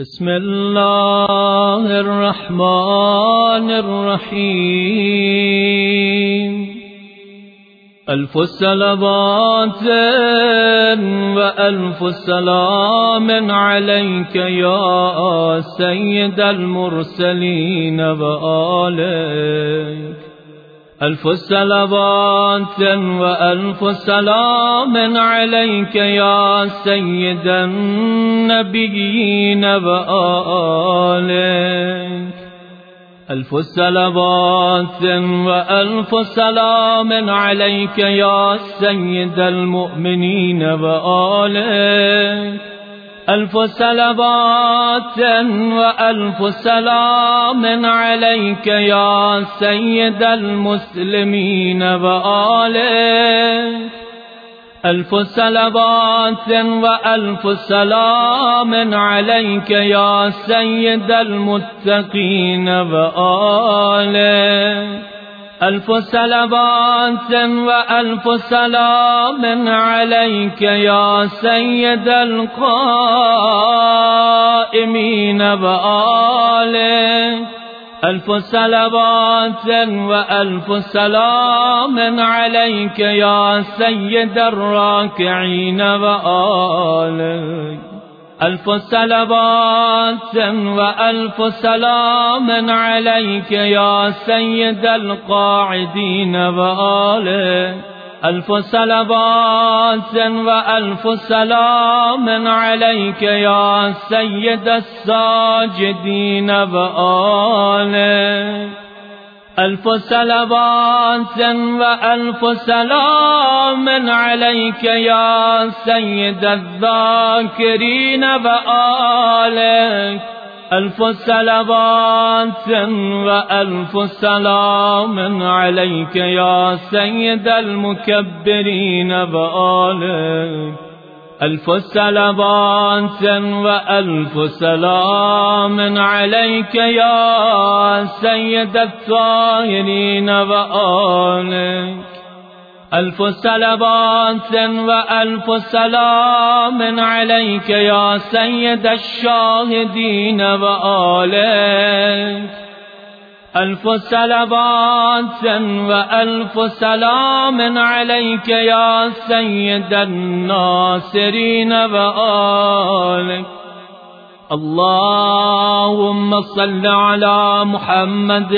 بسم الله الرحمن الرحيم ألف صلوات وألف سلام عليك يا سيد المرسلين وآلك ألف صلوات وألف سلام عليك يا سيد النبيين وآلك ألف صلوات وألف سلام عليك يا سيد المؤمنين وآلك ألف صلوات وألف سلام عليك يا سيد المسلمين وآلك ألف صلوات وألف سلام عليك يا سيد المتقين وآلك ألف صلوات وألف سلام عليك يا سيد القائمين وآلك ألف صلوات وألف سلام عليك يا سيد الراكعين وآلك ألف صلوات وألف سلام عليك يا سيد القاعدين وآلك ألف صلوات وألف سلام عليك يا سيد الساجدين وآلك ألف صلوات وألف سلام عليك يا سيد الذاكرين وآلك ألف صلوات وألف سلام عليك يا سيد المكبرين وآلك ألف صلوات وألف سلام عليك يا سيد الطاهرين وآلك ألف صلوات وألف سلام عليك يا سيد الشاهدين وآلك ألف صلوات وألف سلام عليك يا سيد الناصرين وآلك اللهم صل على محمد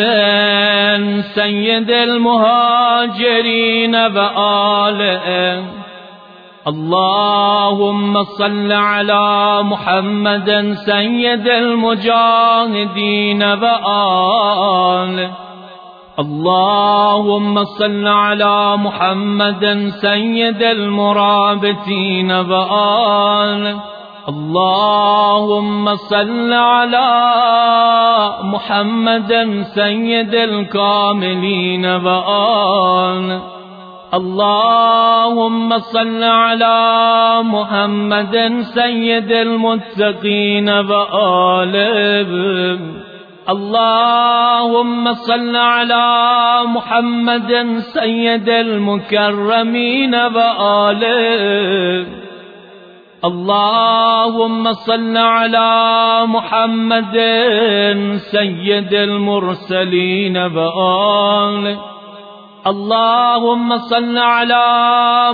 سيد المهاجرين وآلك اللهم صل على محمد سيد المجاهدين وآله اللهم صل على محمد سيد المرابطين وآله اللهم صل على محمد سيد الكاملين وآله اللهم صل على محمد سيد المتقين وآله اللهم صل على محمد سيد المكرمين وآله اللهم صل على محمد سيد المرسلين وآله اللهم صل على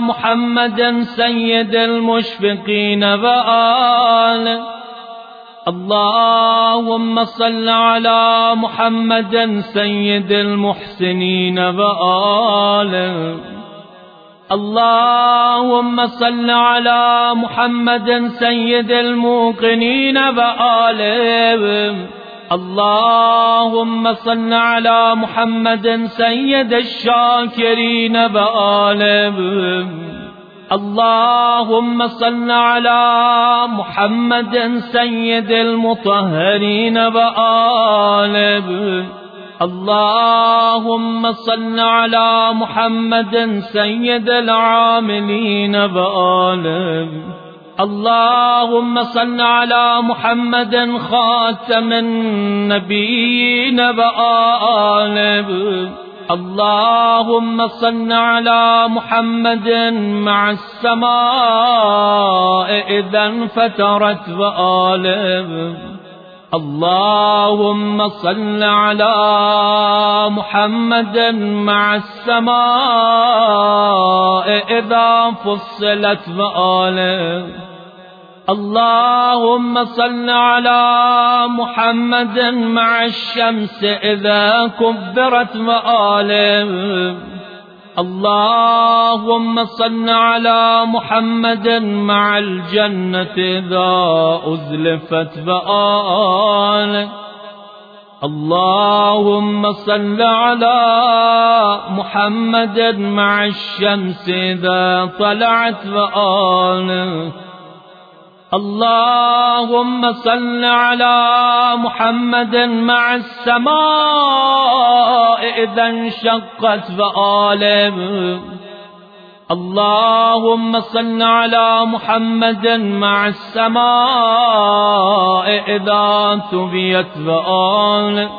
محمد سيد المشفقين وآله اللهم صل على محمد سيد المحسنين وآله اللهم صل على محمد سيد الموقنين وآله اللهم صل على محمد سيد الشاكرين وآله اللهم صل على محمد سيد المطهرين وآله اللهم صل على محمد سيد العاملين وآله اللهم صل على محمد خاتم النبيين وآله اللهم صل على محمد مع السماء إذا انفطرت وآله اللهم صل على محمد مع السماء إذا فصلت وآله، اللهم صل على محمد مع الشمس إذا كبرت وآله، اللهم صل على محمد مع الجنة إذا أزلفت وآله، اللهم صل على محمد مع الشمس إذا طلعت وآله، اللهم صل على محمد مع السماء إذا انشقت وآله، اللهم صل على محمد مع السماء إذا تبيت وآله،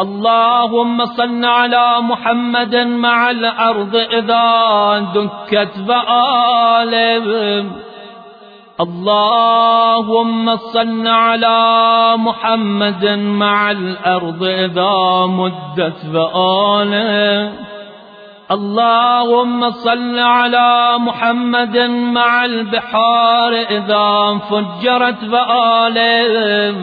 اللهم صل على محمد مع الأرض إذا دكت وآله، اللهم صل على محمد مع الأرض إذا مدت وآله، اللهم صل على محمد مع البحار إذا فجرت وآله،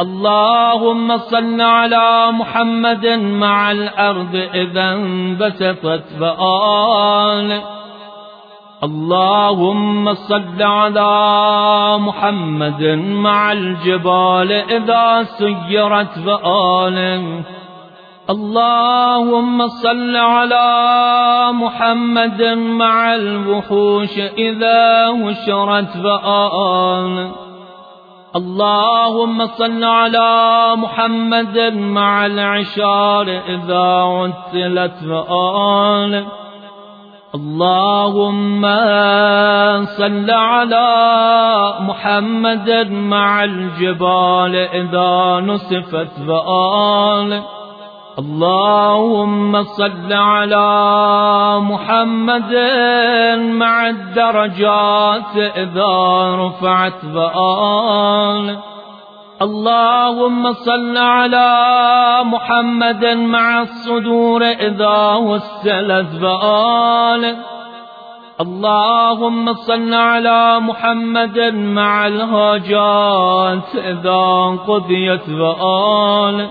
اللهم صل على محمد مع الأرض إذا انبسطت وآله، اللهم صل على محمد مع الجبال إذا سيرت وآله، اللهم صل على محمد مع الوحوش إذا هشرت وآله، اللهم صل على محمد مع العشار إذا عتلت وآله، اللهم صل على محمد مع الجبال إذا نصفت وآله، اللهم صل على محمد مع الدرجات إذا رفعت وآله، اللهم صل على محمد مع الصدور إذا وسلت وآله، اللهم صل على محمد مع الهاجات إذا قضيت وآله،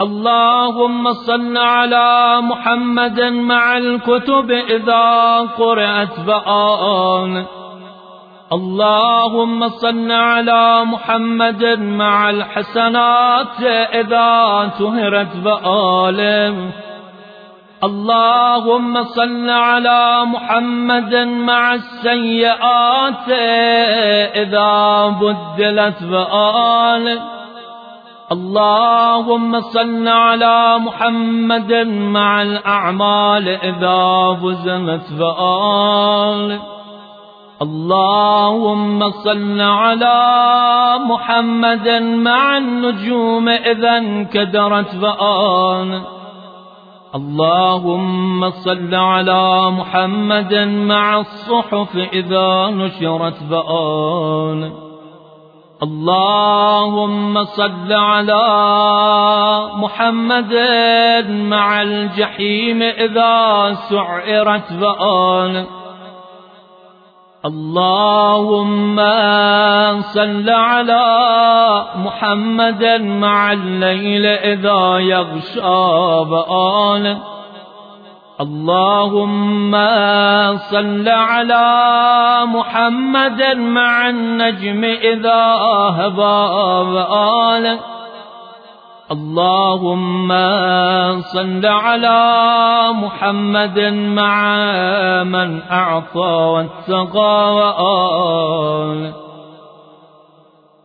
اللهم صل على محمد مع الكتب إذا قرأت وآله، اللهم صل على محمد مع الحسنات إذا طهرت وآله، اللهم صل على محمد مع السيئات إذا بدلت وآله، اللهم صل على محمد مع الأعمال إذا بزمت وآله، اللهم صل على محمد مع النجوم إذا انكدرت وآله، اللهم صل على محمد مع الصحف إذا نشرت وآله، اللهم صل على محمد مع الجحيم إذا سعرت وآله، اللهم صل على محمد مع الليل إذا يغشى وآله، اللهم صل على محمد مع النجم إذا هوى وآله، اللهم صل على محمد مع من أعطى واتقى وآله،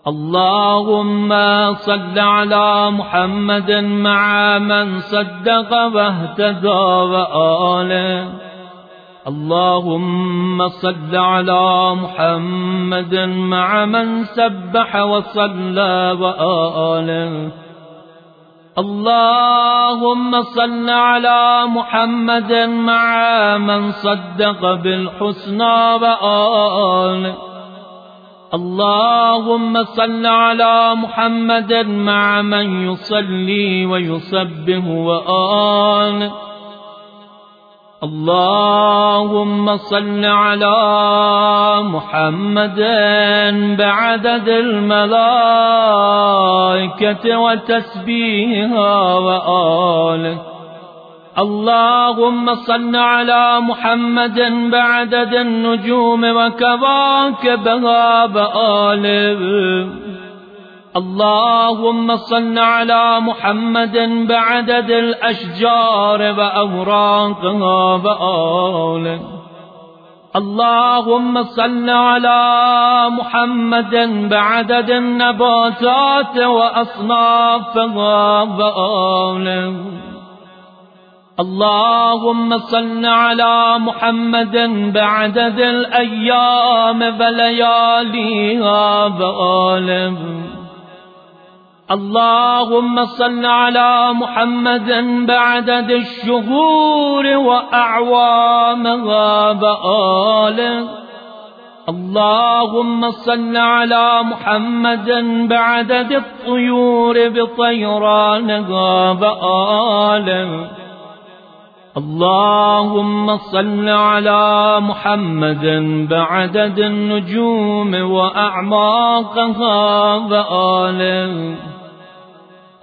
اللهم صل على محمد مع من صدق واهتدى وآله، اللهم صل على محمد مع من سبح وصلى وآله، اللهم صل على محمد مع من صدق بالحسنى وآله، اللهم صل على محمد مع من يصلي ويسبه وآل. اللهم صل على محمد بعدد الملائكة وتسبيحها وآله. اللهم صل على محمد بعدد النجوم وكواكبها وآله. اللهم صل على محمد بعدد الأشجار وأوراقها وآله. اللهم صل على محمد بعدد النباتات وأصنافها وآله. اللهم صل على محمد بعدد الأيام ولياليها وآله. اللهم صل على محمد بعدد الشهور وأعوامها وآله. اللهم صل على محمد بعدد الطيور بطيرانها وآله. اللهم صل على محمد بعدد النجوم وأعماقها وآله.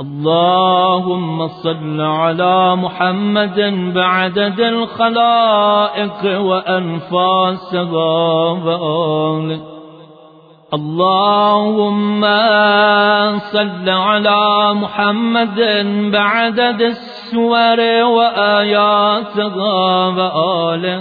اللهم صل على محمد بعدد الخلائق وأنفاسها وآله. اللهم صل على محمد بعدد السور وآياتها وآله.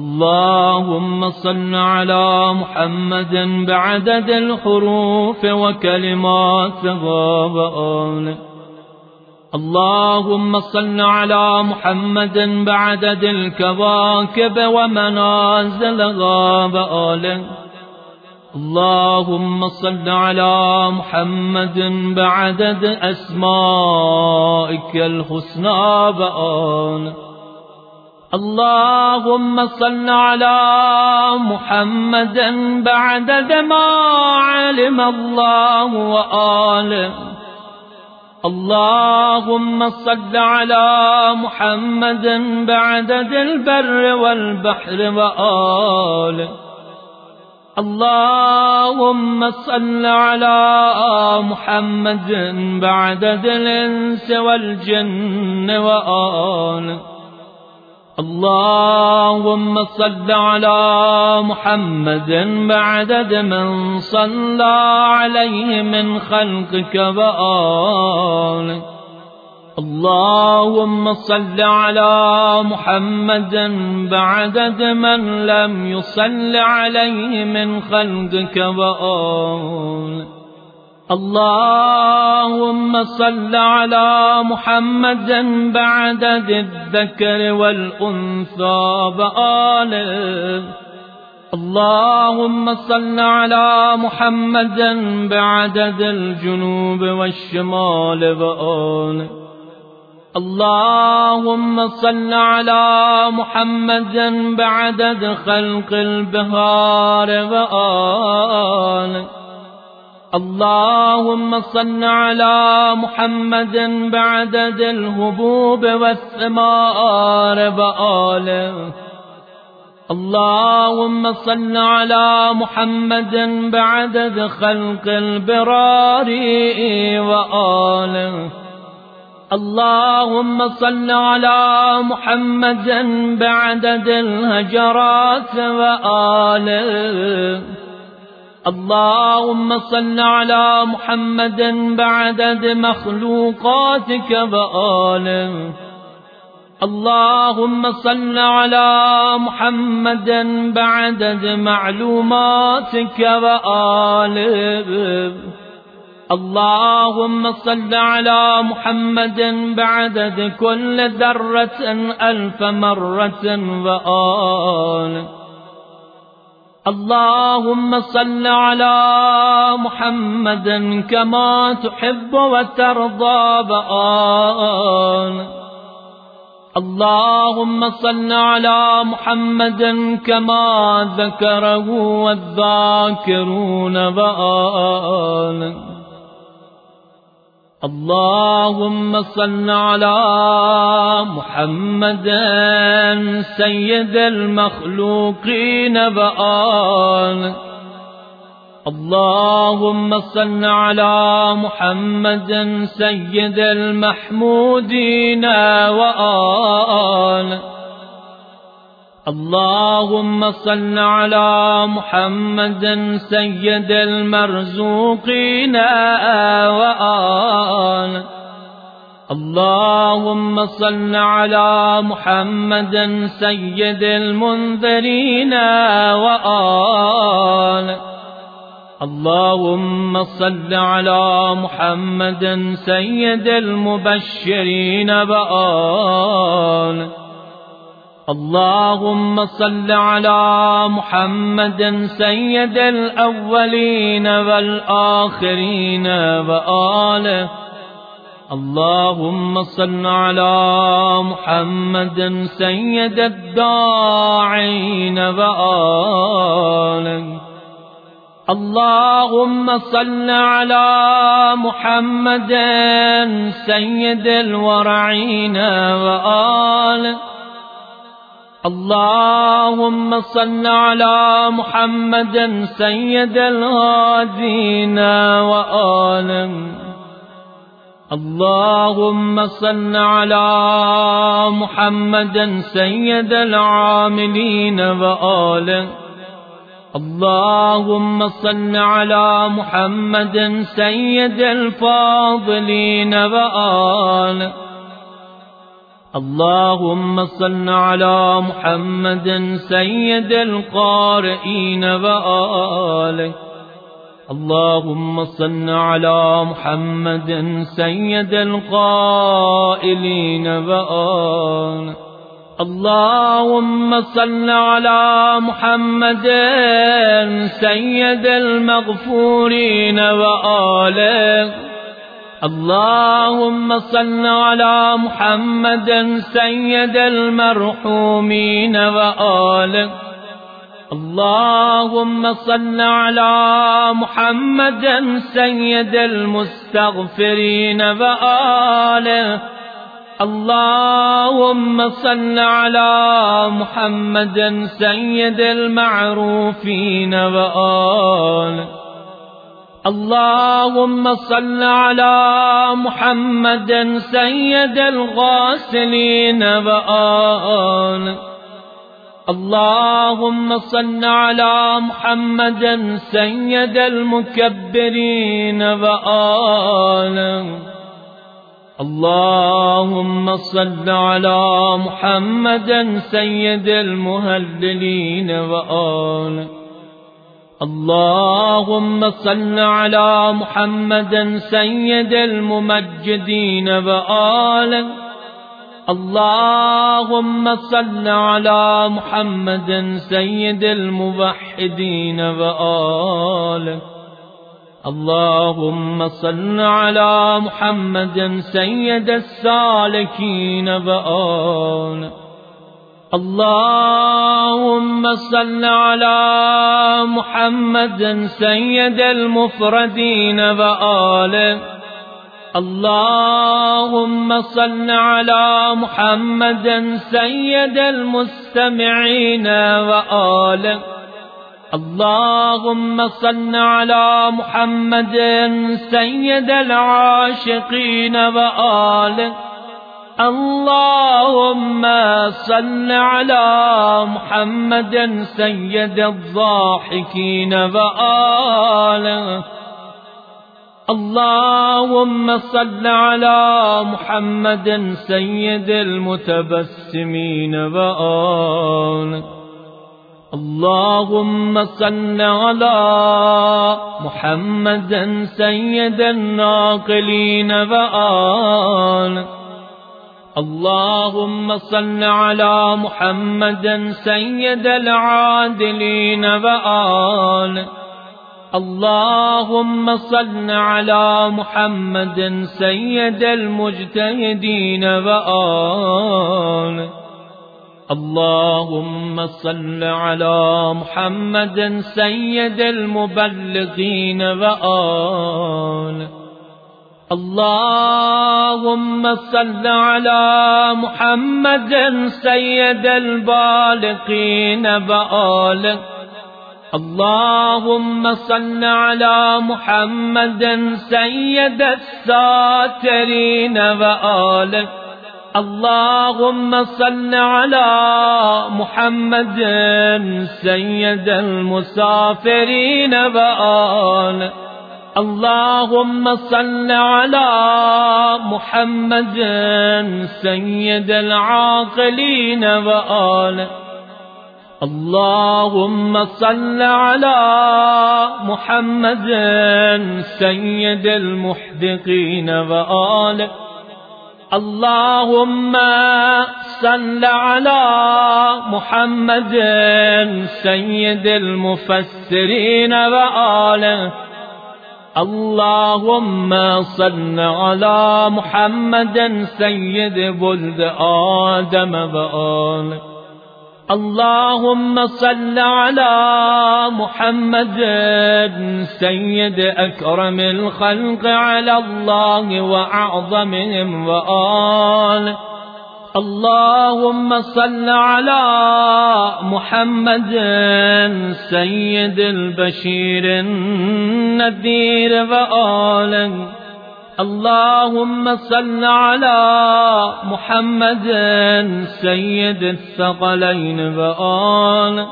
اللهم صل على محمد بعدد الحروف وكلماتها وآله. اللهم صل على محمد بعدد الكواكب ومنازلها وآله. اللهم صل على محمد بعدد أسمائك الحسنى وآله. اللهم صل على محمد بعدد ما علم الله وآله. اللهم صل على محمد بعدد البر والبحر وآله. اللهم صل على محمد بعدد الإنس والجن وآله. اللهم صل على محمد بعدد من صلى عليه من خلقك وآله. اللهم صل على محمد بعدد من لم يصل عليه من خلقك وآله. اللهم صل على محمد بعدد الذكر والأنثى وآله. اللهم صل على محمد بعدد الجنوب والشمال وآله. اللهم صل على محمد بعدد خلق البهار وآله. اللهم صل على محمد بعدد الهبوب والثمار وآله. اللهم صل على محمد بعدد خلق البرار وآله. اللهم صل على محمد بعدد الهجرات وآله. اللهم صل على محمد بعدد مخلوقاتك وآله. اللهم صل على محمد بعدد معلوماتك وآله. اللهم صل على محمد بعدد كل ذرة ألف مرة وآله. اللهم صل على محمد كما تحب وترضى وآله. اللهم صل على محمد كما ذكره والذاكرون وآله. اللهم صل على محمد سيد المخلوقين وآله. اللهم صل على محمد سيد المحمودين وآله. اللهم صل على محمد سيد المرزوقين وآله. اللهم صل على محمد سيد المنذرين وآله. اللهم صل على محمد سيد المبشرين وآله. اللهم صل على محمد سيد الأولين والآخرين وآله. اللهم صل على محمد سيد الداعين وآله. اللهم صل على محمد سيد الورعين وآله. اللهم صل على محمد سيد الهادين وآله. اللهم صل على محمد سيد العاملين وآله. اللهم صل على محمد سيد الفاضلين وآله. اللهم صل على محمد سيد القارئين وآله. اللهم صل على محمد سيد القائلين وآله. اللهم صل على محمد سيد المغفورين وآله. اللهم صل على محمد سيد المرحومين وآله. اللهم صل على محمد سيد المستغفرين وآله. اللهم صل على محمد سيد المعروفين وآله. اللهم صل على محمد سيد الغاسلين وآله. اللهم صل على محمد سيد المكبرين وآله. اللهم صل على محمد سيد المهللين وآله. اللهم صل على محمد سيد الممجدين وآله. اللهم صل على محمد سيد الموحدين وآله. اللهم صل على محمد سيد السالكين وآله. اللهم صل على محمد سيد المفردين وآله. اللهم صل على محمد سيد المستمعين وآله. اللهم صل على محمد سيد العاشقين وآله. اللهم صل على محمد سيد الضاحكين وآله. اللهم صل على محمد سيد المتبسمين وآله. اللهم صل على محمد سيد الناقلين وآله. اللهم صل على محمد سيد العادلين وآله. اللهم صل على محمد سيد المجتهدين وآله. اللهم صل على محمد سيد المبلغين وآله. اللهم صل على محمد سيد البالغين وآله. اللهم صل على محمد سيد الساترين وآله. اللهم صل على محمد سيد المسافرين وآله. اللهم صل على محمد سيد العاقلين وآله. اللهم صل على محمد سيد المحدقين وآله. اللهم صل على محمد سيد المفسرين وآله. اللهم صل على محمد سيد ولد آدم وآله. اللهم صل على محمد سيد أكرم الخلق على الله وأعظمهم وآله. اللهم صل على محمد سيد البشير النذير وآله. اللهم صل على محمد سيد الثقلين وآله.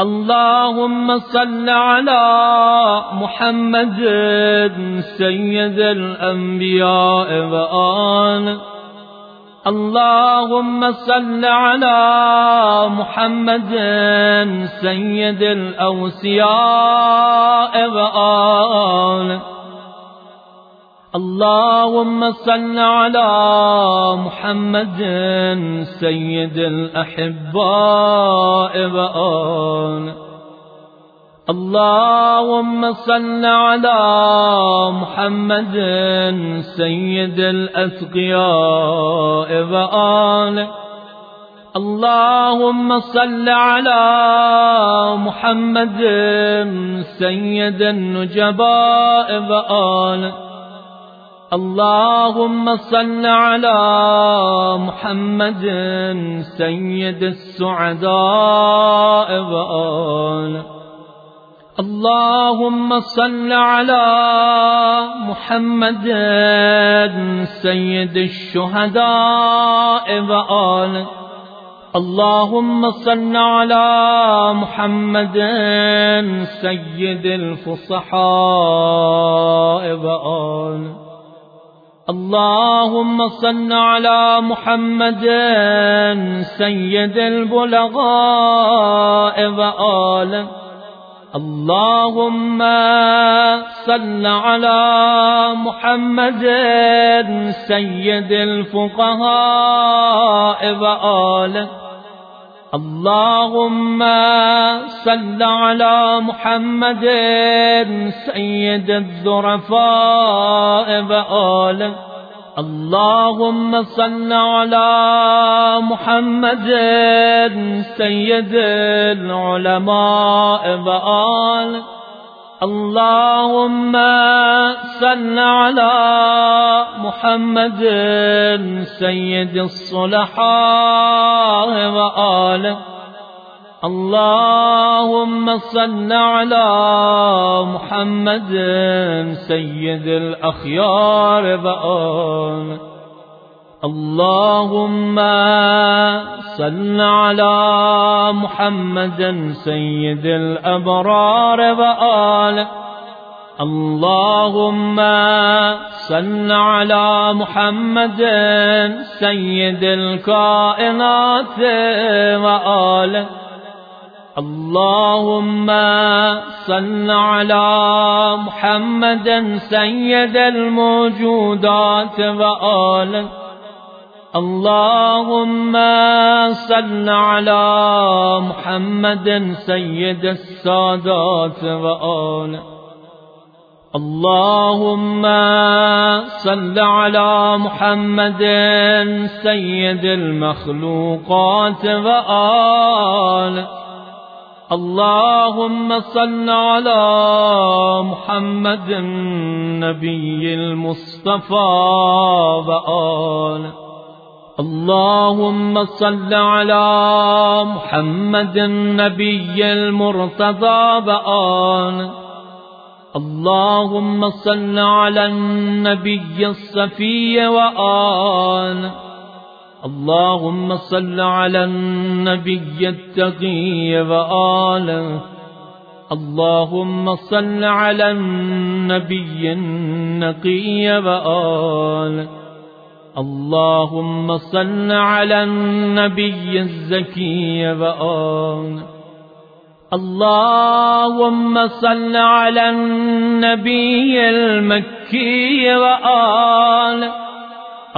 اللهم صل على محمد سيد الأنبياء وآله. اللهم صل على محمد سيد الأوصياء وآله. اللهم صل على محمد سيد الأحباء وآله. اللهم صل على محمد سيد الأتقياء وآله. اللهم صل على محمد سيد النجباء وآله. اللهم صل على محمد سيد السعداء وآله. اللهم صل على محمد سيد الشهداء وآله. اللهم صل على محمد سيد الفصحاء وآله. اللهم صل على محمد سيد البلغاء وآله. اللهم صل على محمد سيد الفقهاء وآله. اللهم صل على محمد سيد الظرفاء وآله. اللهم صل على محمد سيد العلماء وآله. اللهم صل على محمد سيد الصلحاء وآله. اللهم صل على محمد سيد الأخيار وآله. اللهم صل على محمد سيد الأبرار وآله. اللهم صل على محمد سيد الكائنات وآله. اللهم صل على محمد سيد الموجودات وآله. اللهم صل على محمد سيد السادات وآله. اللهم صل على محمد سيد المخلوقات وآله. اللهم صل على محمد النبي المصطفى وآله. اللهم صل على محمد النبي المرتضى وآله. اللهم صل على النبي الصفي وآله. اللهم صل على النبي التقي وآله. اللهم صل على النبي النقي وآله. اللهم صل على النبي الزكي وآله. اللهم صل على النبي المكي وآله.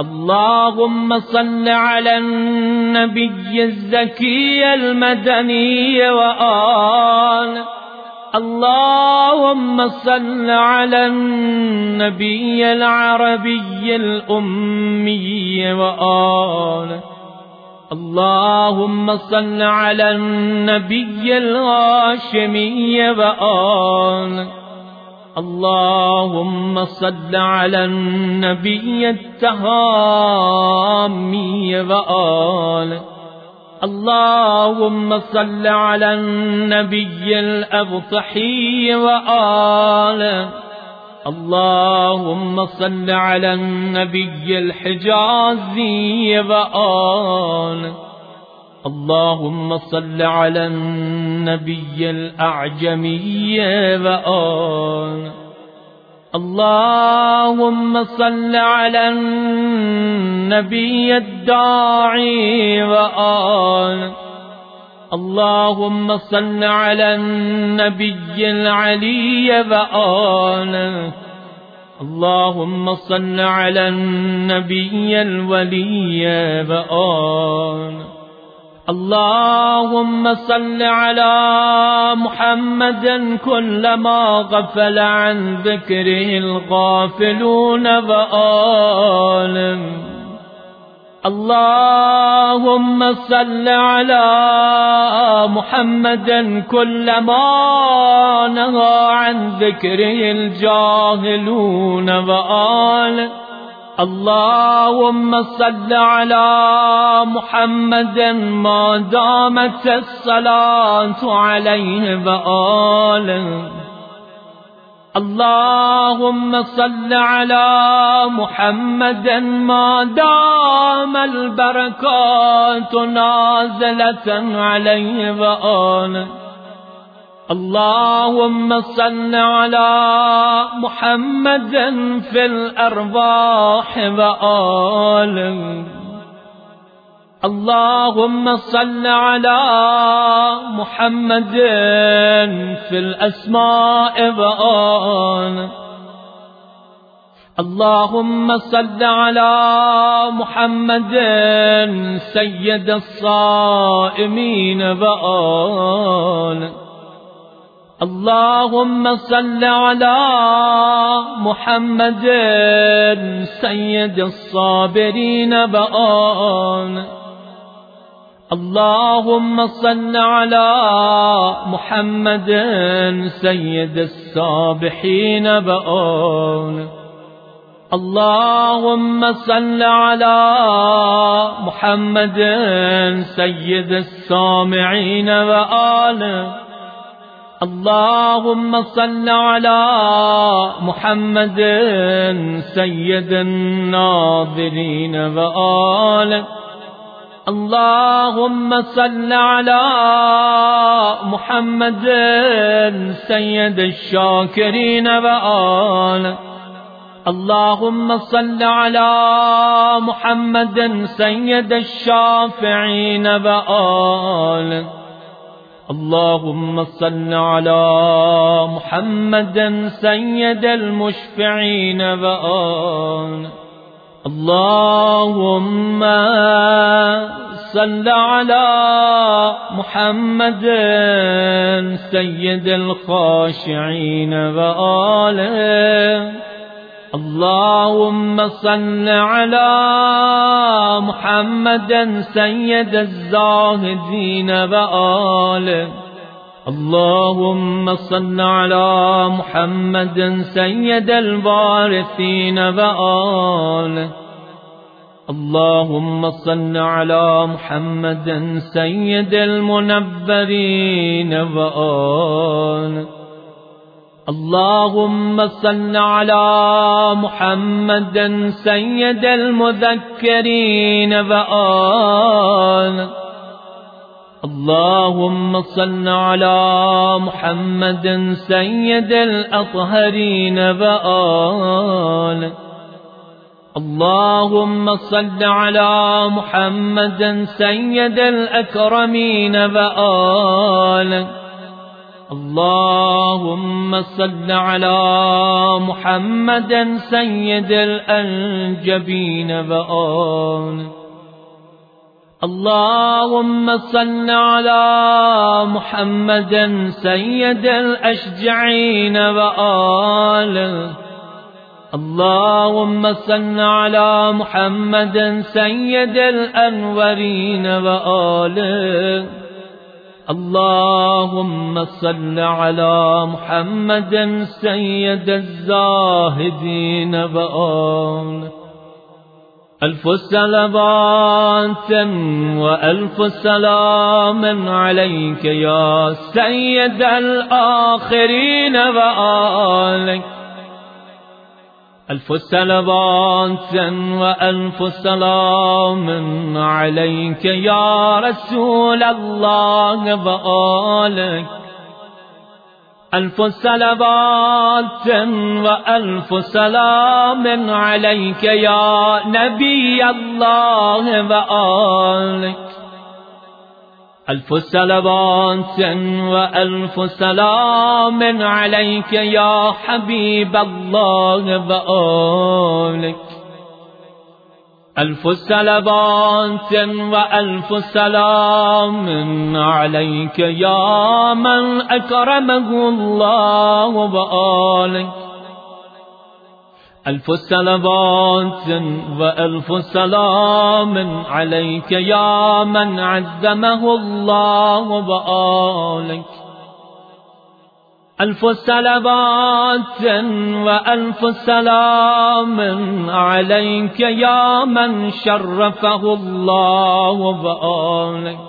اللهم صل على النبي الزكي المدني وآله. اللهم صل على النبي العربي الأمي وآله. اللهم صل على النبي الهاشمي وآله. اللهم صل على النبي التهامي وآله. اللهم صل على النبي الأبطحي وآله. اللهم صل على النبي الحجازي وآله. اللهم صل على النبي الأعجمي وآله. اللهم صل على النبي الداعي وآله. اللهم صل على النبي العلي وآله. اللهم صل على النبي الولي وآله. اللهم صل على محمد كلما غفل عن ذكره الغافلون وآله. اللهم صل على محمد كلما نهى عن ذكره الجاهلون وآله. اللهم صل على محمد ما دامت الصلاة عليه وآله. اللهم صل على محمد ما دام البركات نازلة عليه وآله. اللهم صل على محمد في الأرواح وآله. اللهم صل على محمد في الأسماء وآله. اللهم صل على محمد سيد الصائمين وآله. اللهم صل على محمد سيد الصابرين وآله. اللهم صل على محمد سيد السابحين وآله. اللهم صل على محمد سيد السامعين وآله. اللهم صل على محمد سيد الناظرين وآله. اللهم صل على محمد سيد الشاكرين وآله. اللهم صل على محمد سيد الشافعين وآله. اللهم صل على محمد سيد المشفعين وآله. اللهم صل على محمد سيد الخاشعين وآله، اللهم صل على محمد سيد الزاهدين وآله، اللهم صل على محمد سيد الوارثين وآله، اللهم صل على محمد سيد المنبرين وآله، اللهم صل على محمد سيد المذكرين وآله، اللهم صل على محمد سيد الأطهرين وآله، اللهم صل على محمد سيد الأكرمين وآله، اللهم صل على محمد سيد الأنجبين وآله، اللهم صل على محمد سيد الأشجعين وآله، اللهم صل على محمد سيد الأنورين وآله، اللهم صل على محمد سيد الزاهدين وآله. ألف صلوات وألف سلام عليك يا سيد الآخرين وآلك، ألف صلوات وألف سلام عليك يا رسول الله وآلك، ألف صلوات وألف سلام عليك يا نبي الله وآلك، ألف صلوات وألف سلام عليك يا حبيب الله وآلك، ألف صلوات وألف سلام عليك يا من أكرمه الله وآله، ألف صلوات وألف سلام عليك يا من عزمه الله وآله، ألف صلوات وألف سلام عليك يا من شرفه الله وآلك،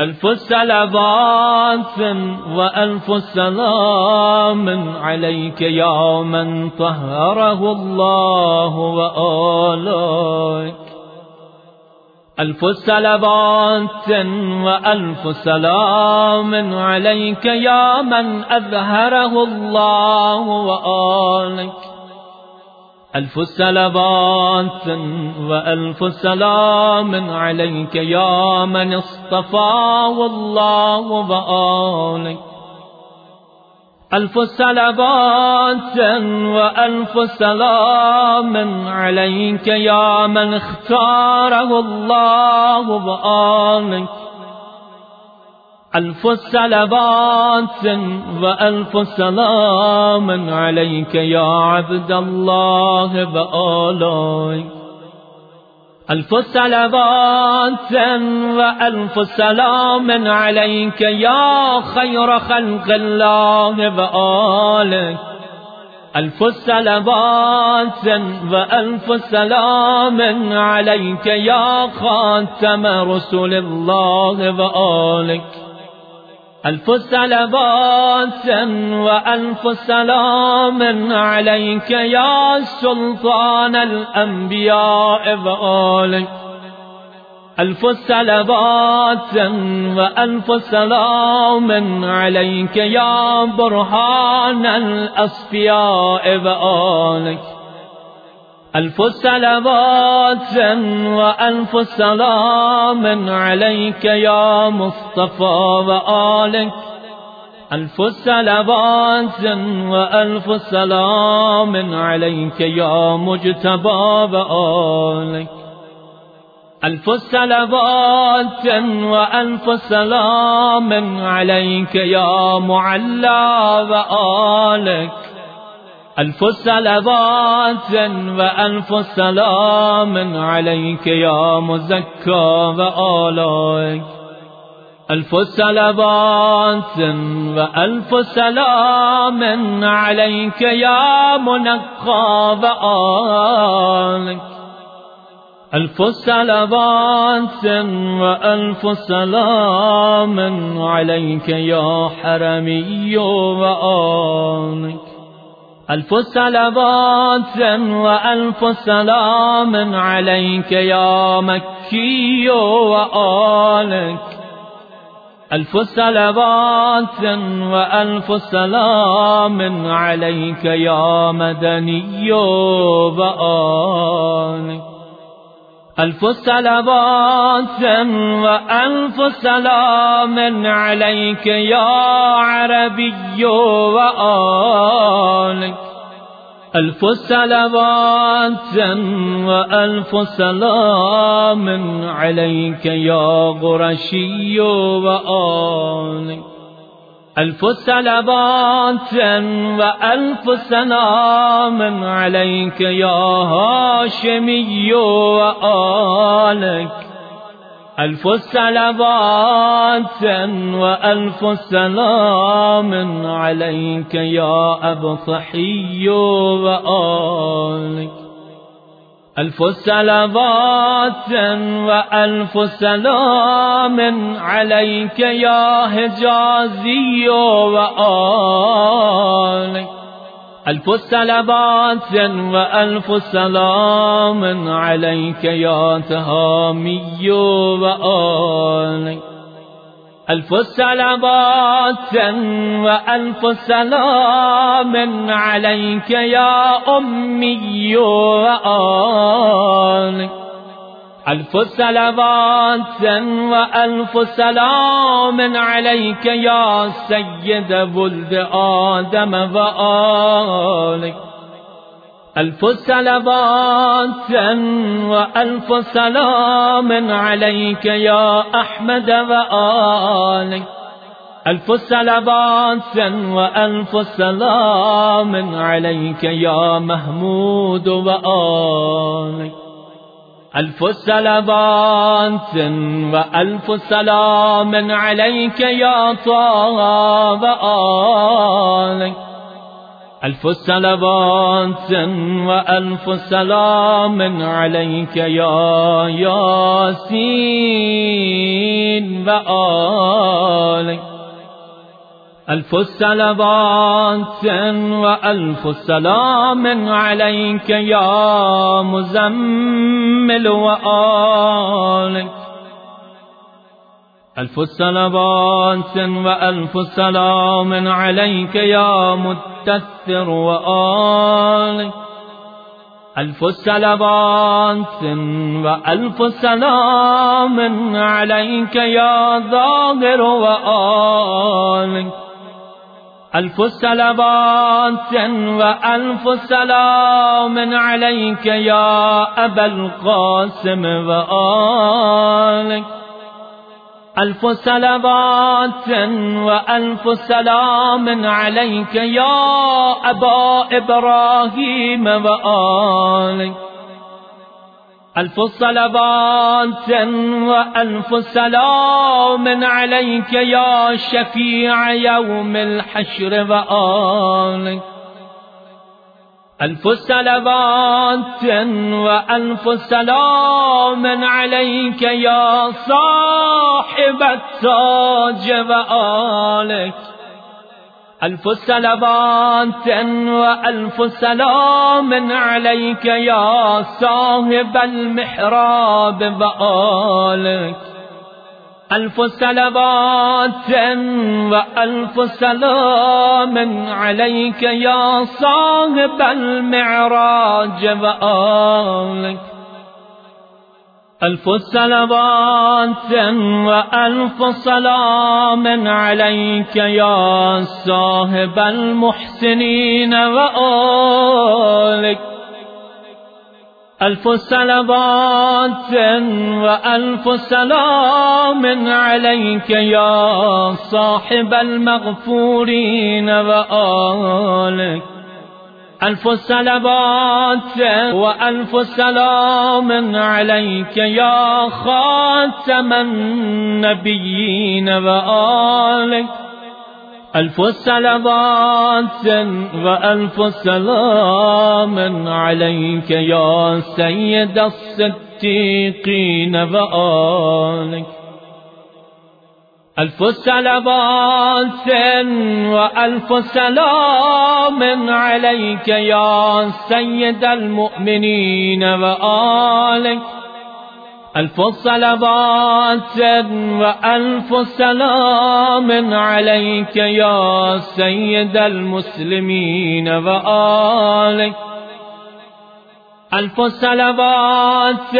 ألف صلوات وألف سلام عليك يا من طهره الله وآلك، ألف صلوات وألف سلام عليك يا من أظهره الله وآلك، ألف صلوات وألف سلام عليك يا من اصطفاه الله وآلك، ألف صلوات وألف سلام عليك يا من اختاره الله وآلك، ألف صلوات وألف سلام عليك يا عبد الله وآلك، ألف صلوات وألف سلام عليك يا خير خلق الله وآله، ألف صلوات وألف سلام عليك يا خاتم رسل الله وآله، ألف صلوات وألف سلام عليك يا سلطان الأنبياء وآلك، ألف صلوات وألف سلام عليك يا برهان الأصفياء وآلك، ألف صلوات وألف سلام عليك يا مصطفى وآلك، ألف الصلوات وألف السلام عليك يا مجتبى وآلك ألف الصلوات وألف السلام عليك يا معلى وآلك ألف الصلوات وألف السلام عليك يا مزكى وآلك ألف الصلوات وألف سلام عليك يا منقى وآلك ألف الصلوات وألف سلام عليك يا حرمي وآلك ألف الصلوات وألف سلام عليك يا مكي وآلك ألف الصلوات وألف السلام عليك يا مدني وآلك ألف الصلوات وألف سلام عليك يا عربي وآلك ألف الصلوات وألف سلام عليك يا قرشي وآلك ألف الصلوات وألف سلام عليك يا هاشمي وآلك ألف الصلوات وألف سلام عليك يا أبطحي وآلك ألف الصلوات وألف سلام عليك يا حجازي وآلك ألف الصلوات وألف سلام عليك يا تهامي وآلك ألف الصلوات وألف سلام عليك يا أمي وآلك ألف الصلوات وألف سلام عليك يا سيد ولد آدم وآلك ألف الصلوات وألف سلام عليك يا أحمد وآلك ألف الصلوات وألف سلام عليك يا محمود وآلك ألف الصلوات وألف سلام عليك يا طه وآلك ألف الصلوات وألف سلام عليك يا ياسين وآلك ألف الصلوات وألف سلام عليك يا مزمل وآلك ألف الصلوات وألف سلام عليك يا مدثر وآلك ألف الصلوات وألف سلام عليك يا ظاهر وآلك ألف الصلوات وألف سلام عليك يا أبا القاسم وآلك ألف الصلوات وألف سلام عليك يا أبا إبراهيم وآلك ألف الصلوات وألف سلام عليك يا شفيع يوم الحشر وآلك ألف الصلوات وألف سلام عليك يا صاحب التاج وآلك ألف الصلوات وألف سلام عليك يا صاحب المحراب وآلك ألف الصلوات وألف سلام عليك يا صاحب المعراج وآلك ألف صلوات وألف سلام عليك يا صاحب المحسنين وآلك. ألف صلوات وألف سلام عليك يا صاحب المغفورين وآلك. الف صلوات والف سلام عليك يا خاتم النبيين وآلك. الف صلوات والف سلام عليك يا سيد الصديقين وآلك. ألف صلوات وألف سلام عليك يا سيد المؤمنين وآلك. ألف صلوات وألف سلام عليك يا سيد المسلمين وآلك. ألف صلوات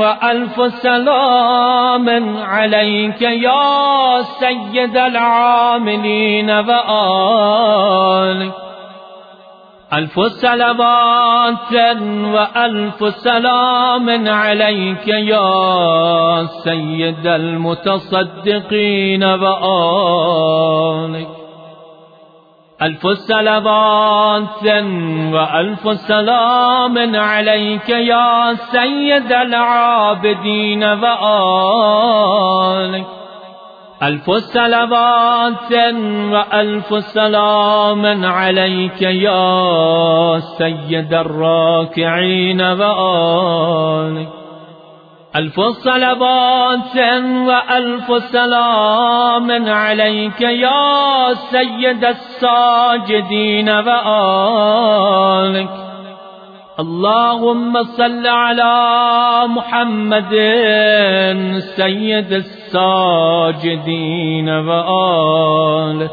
وألف سلام عليك يا سيد العاملين وآلك. ألف صلوات وألف سلام عليك يا سيد المتصدقين وآلك. ألف صلوات وألف سلام عليك يا سيد العابدين وآلك. ألف صلوات وألف سلام عليك يا سيد الراكعين وآلك. ألف صلوات وألف سلام عليك يا سيد الساجدين وآلك. اللهم صل على محمد سيد الساجدين وآله.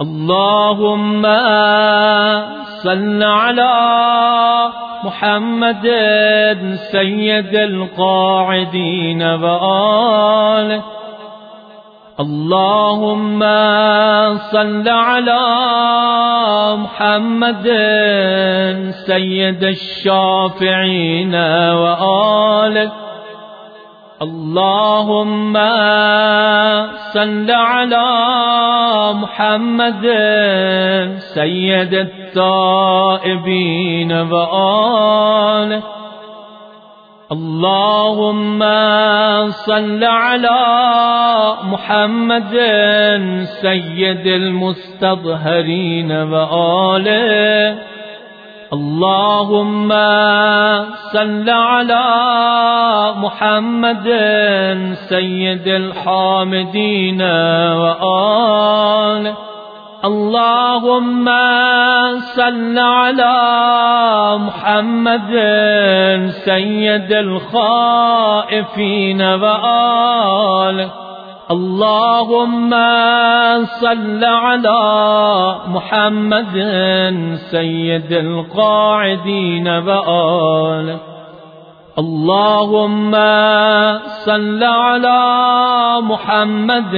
اللهم صل على محمد سيد القاعدين وآله. اللهم صل على محمد سيد الشافعين وآله. اللهم صل على محمد سيد التائبين وآله. اللهم صل على محمد سيد المستظهرين وآله. اللهم صل على محمد سيد الحامدين وآله. اللهم صل على محمد سيد الخائفين وآله. اللهم صل على محمد سيد القاعدين وآله. اللهم صل على محمد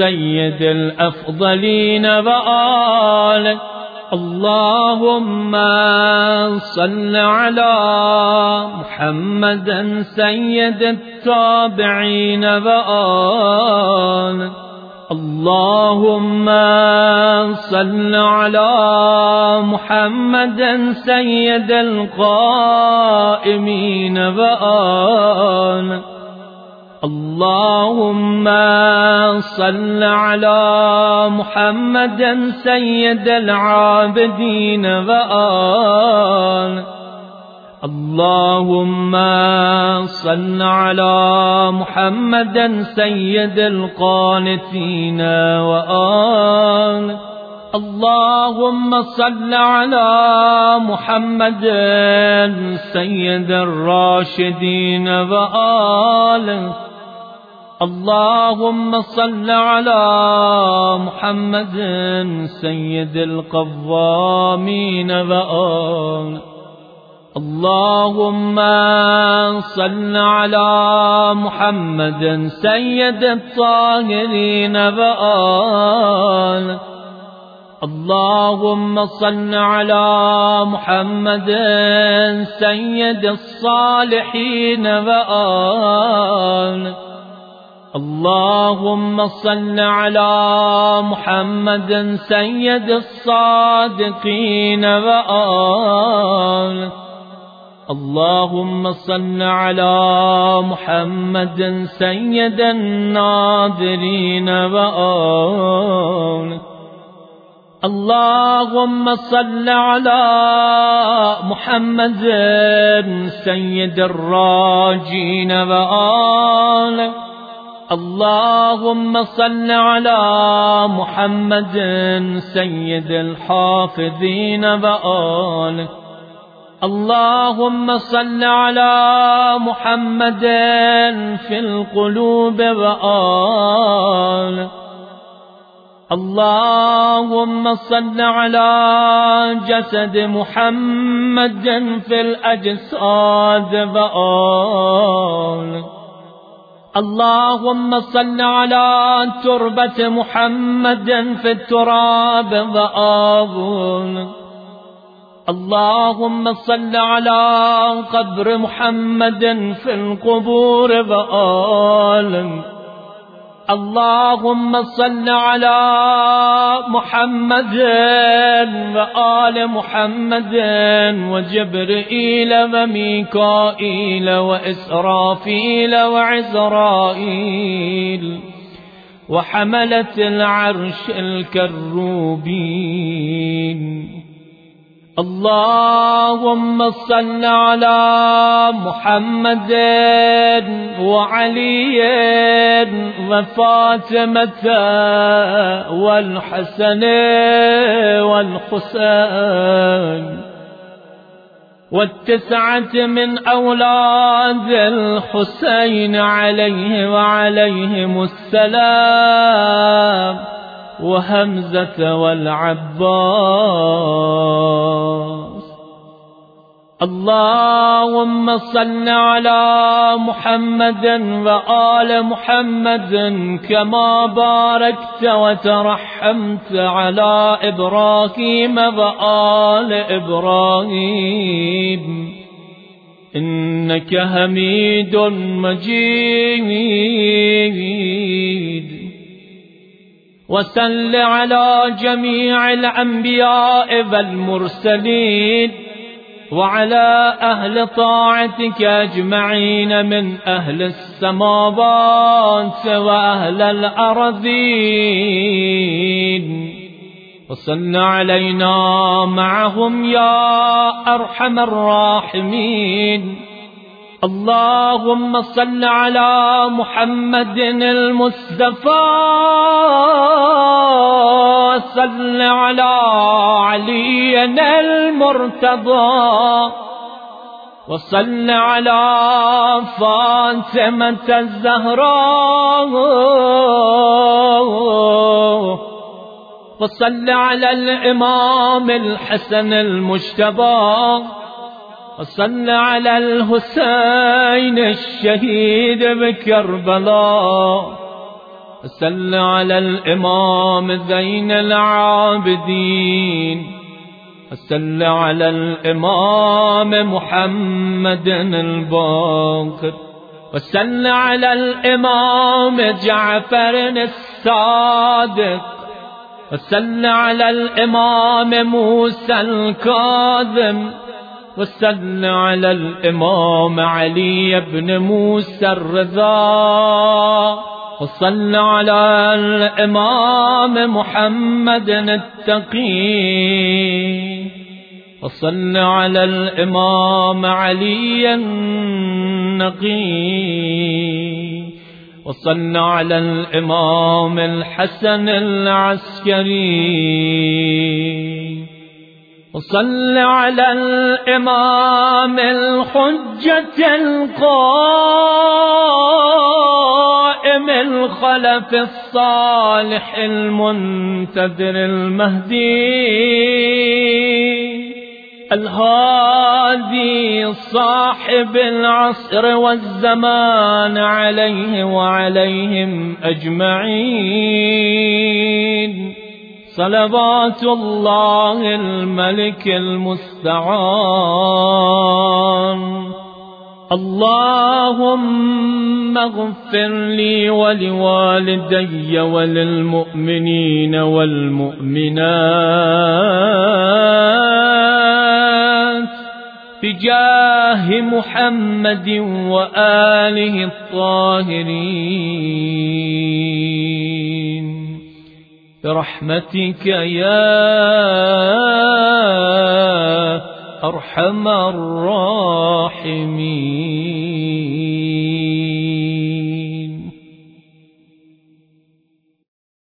سيد الأفضلين وآله. اللهم صل على محمد سيد التابعين وآله. اللهم صل على محمد سيد القائمين وآله. اللهم صل على محمد سيد العابدين وآله. اللهم صل على محمد سيد القانتين وآله. اللهم صل على محمد سيد الراشدين وآله. اللهم صل على محمد سيد القوامين وآله. اللهم صل على محمد سيد الطاهرين وآل. اللهم صل على محمد سيد الصالحين وآل. اللهم صل على محمد سيد الصادقين وآل. اللهم صل على محمد سيد الناظرين وآل. اللهم صل على محمد سيد الراجين وآل. اللهم صل على محمد سيد الحافظين وآل. اللهم صل على محمد في القلوب وآل. اللهم صل على جسد محمد في الأجساد وآل. اللهم صل على تربة محمد في التراب وآل. اللهم صل على قبر محمد في القبور وآل. اللهم صل على محمد وآل محمد وجبرائيل وميكائيل وإسرافيل وعزرائيل وحملة العرش الكروبين. اللهم صل على محمد وعلي وفاطمة والحسن والحسين والتسعة من أولاد الحسين عليه وعليهم السلام وهمزة والعباس. اللهم صل على محمد وآل محمد كما باركت وترحمت على إبراهيم وآل إبراهيم إنك حميد مجيد. وصل على جميع الأنبياء والمرسلين وعلى أهل طاعتك أجمعين من أهل السماوات وأهل الأرضين وصل علينا معهم يا أرحم الراحمين. اللهم صل على محمد المصطفى صل على علي المرتضى وصل على فاطمة الزهراء وصل على الإمام الحسن المجتبى وصل على الحسين الشهيد بكربلاء وصل على الإمام زين العابدين وصل على الإمام محمد الباقر وصل على الإمام جعفر الصادق وصل على الإمام موسى الكاظم وصل على الإمام علي بن موسى الرضا وصل على الإمام محمد التقي وصل على الإمام علي النقي وصل على الإمام الحسن العسكري وصل على الإمام الحجة القائم الخلف الصالح المنتظر المهدي الهادي صاحب العصر والزمان عليه وعليهم أجمعين صلوات الله الملك المستعان. اللهم اغفر لي ولوالدي وللمؤمنين والمؤمنات بجاه محمد وآله الطاهرين برحمتك يا أرحم الراحمين.